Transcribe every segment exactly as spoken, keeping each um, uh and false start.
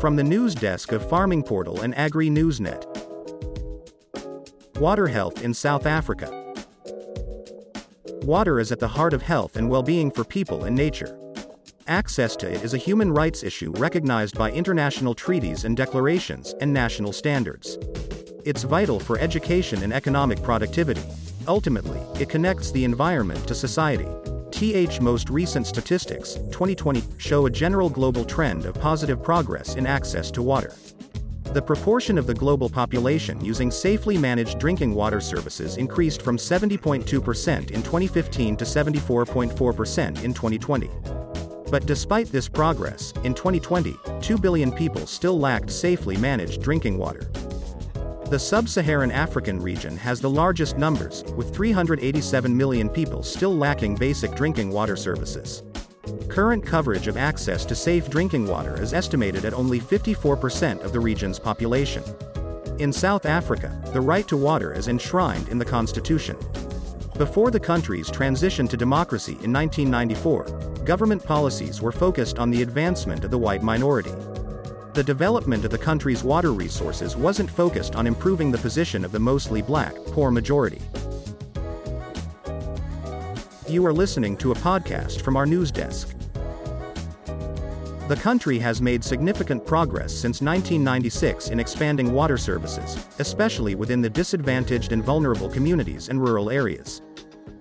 From the news desk of Farming Portal and Agri Newsnet. Water health in South Africa. Water is at the heart of health and well-being for people and nature. Access to it is a human rights issue recognized by international treaties and declarations and national standards. It's vital for education and economic productivity. Ultimately, it connects the environment to society. T H most recent statistics, twenty twenty, show a general global trend of positive progress in access to water. The proportion of the global population using safely managed drinking water services increased from seventy point two percent in twenty fifteen to seventy-four point four percent in twenty twenty. But despite this progress, in twenty twenty, two billion people still lacked safely managed drinking water. The sub-Saharan African region has the largest numbers, with three hundred eighty-seven million people still lacking basic drinking water services. Current coverage of access to safe drinking water is estimated at only fifty-four percent of the region's population. In South Africa, the right to water is enshrined in the constitution. Before the country's transition to democracy in nineteen ninety-four, government policies were focused on the advancement of the white minority. The development of the country's water resources wasn't focused on improving the position of the mostly black, poor majority. You are listening to a podcast from our news desk. The country has made significant progress since nineteen ninety-six in expanding water services, especially within the disadvantaged and vulnerable communities and rural areas.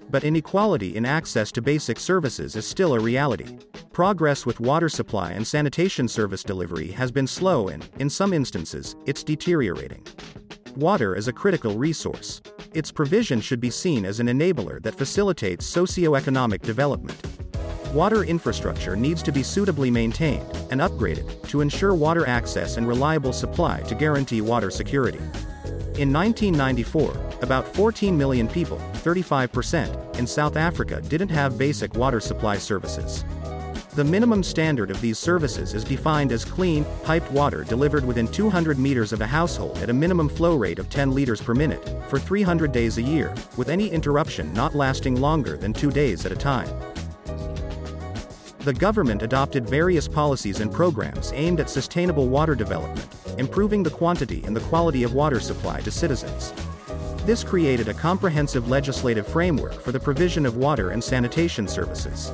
But inequality in access to basic services is still a reality. Progress with water supply and sanitation service delivery has been slow and, in some instances, it's deteriorating. Water is a critical resource. Its provision should be seen as an enabler that facilitates socio-economic development. Water infrastructure needs to be suitably maintained and upgraded to ensure water access and reliable supply to guarantee water security. In nineteen ninety-four, about fourteen million people, thirty-five percent, in South Africa didn't have basic water supply services. The minimum standard of these services is defined as clean, piped water delivered within two hundred meters of a household at a minimum flow rate of ten liters per minute, for three hundred days a year, with any interruption not lasting longer than two days at a time. The government adopted various policies and programs aimed at sustainable water development, improving the quantity and the quality of water supply to citizens. This created a comprehensive legislative framework for the provision of water and sanitation services.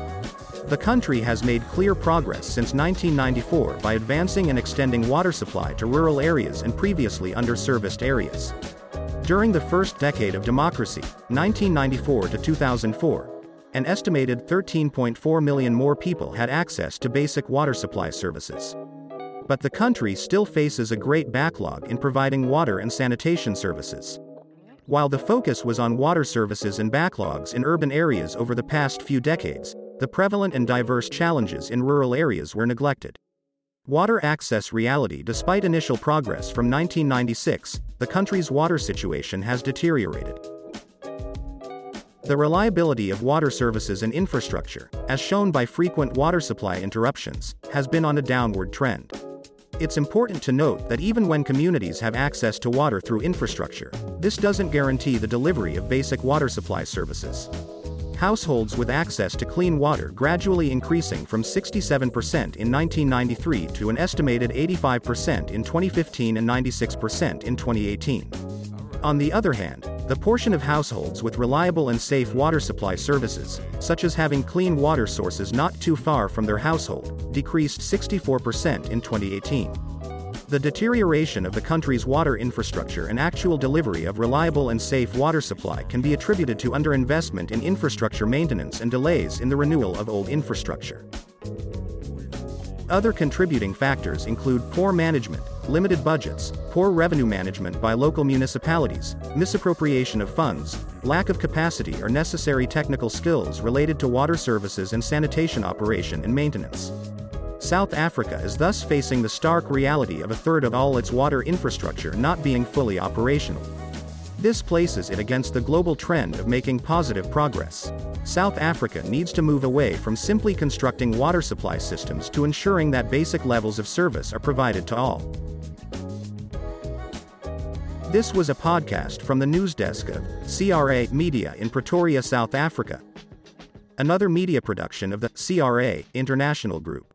The country has made clear progress since nineteen ninety-four by advancing and extending water supply to rural areas and previously underserviced areas. During the first decade of democracy, nineteen ninety-four to two thousand four, an estimated thirteen point four million more people had access to basic water supply services. But the country still faces a great backlog in providing water and sanitation services. While the focus was on water services and backlogs in urban areas over the past few decades, the prevalent and diverse challenges in rural areas were neglected. Water access reality. Despite initial progress from nineteen ninety-six, the country's water situation has deteriorated. The reliability of water services and infrastructure, as shown by frequent water supply interruptions, has been on a downward trend. It's important to note that even when communities have access to water through infrastructure, this doesn't guarantee the delivery of basic water supply services. Households with access to clean water gradually increasing from sixty-seven percent in nineteen ninety-three to an estimated eighty-five percent in twenty fifteen and ninety-six percent in twenty eighteen. On the other hand, the portion of households with reliable and safe water supply services, such as having clean water sources not too far from their household, decreased sixty-four percent in twenty eighteen. The deterioration of the country's water infrastructure and actual delivery of reliable and safe water supply can be attributed to underinvestment in infrastructure maintenance and delays in the renewal of old infrastructure. Other contributing factors include poor management, limited budgets, poor revenue management by local municipalities, misappropriation of funds, lack of capacity or necessary technical skills related to water services and sanitation operation and maintenance. South Africa is thus facing the stark reality of a third of all its water infrastructure not being fully operational. This places it against the global trend of making positive progress. South Africa needs to move away from simply constructing water supply systems to ensuring that basic levels of service are provided to all. This was a podcast from the news desk of C R A Media in Pretoria, South Africa, another media production of the C R A International Group.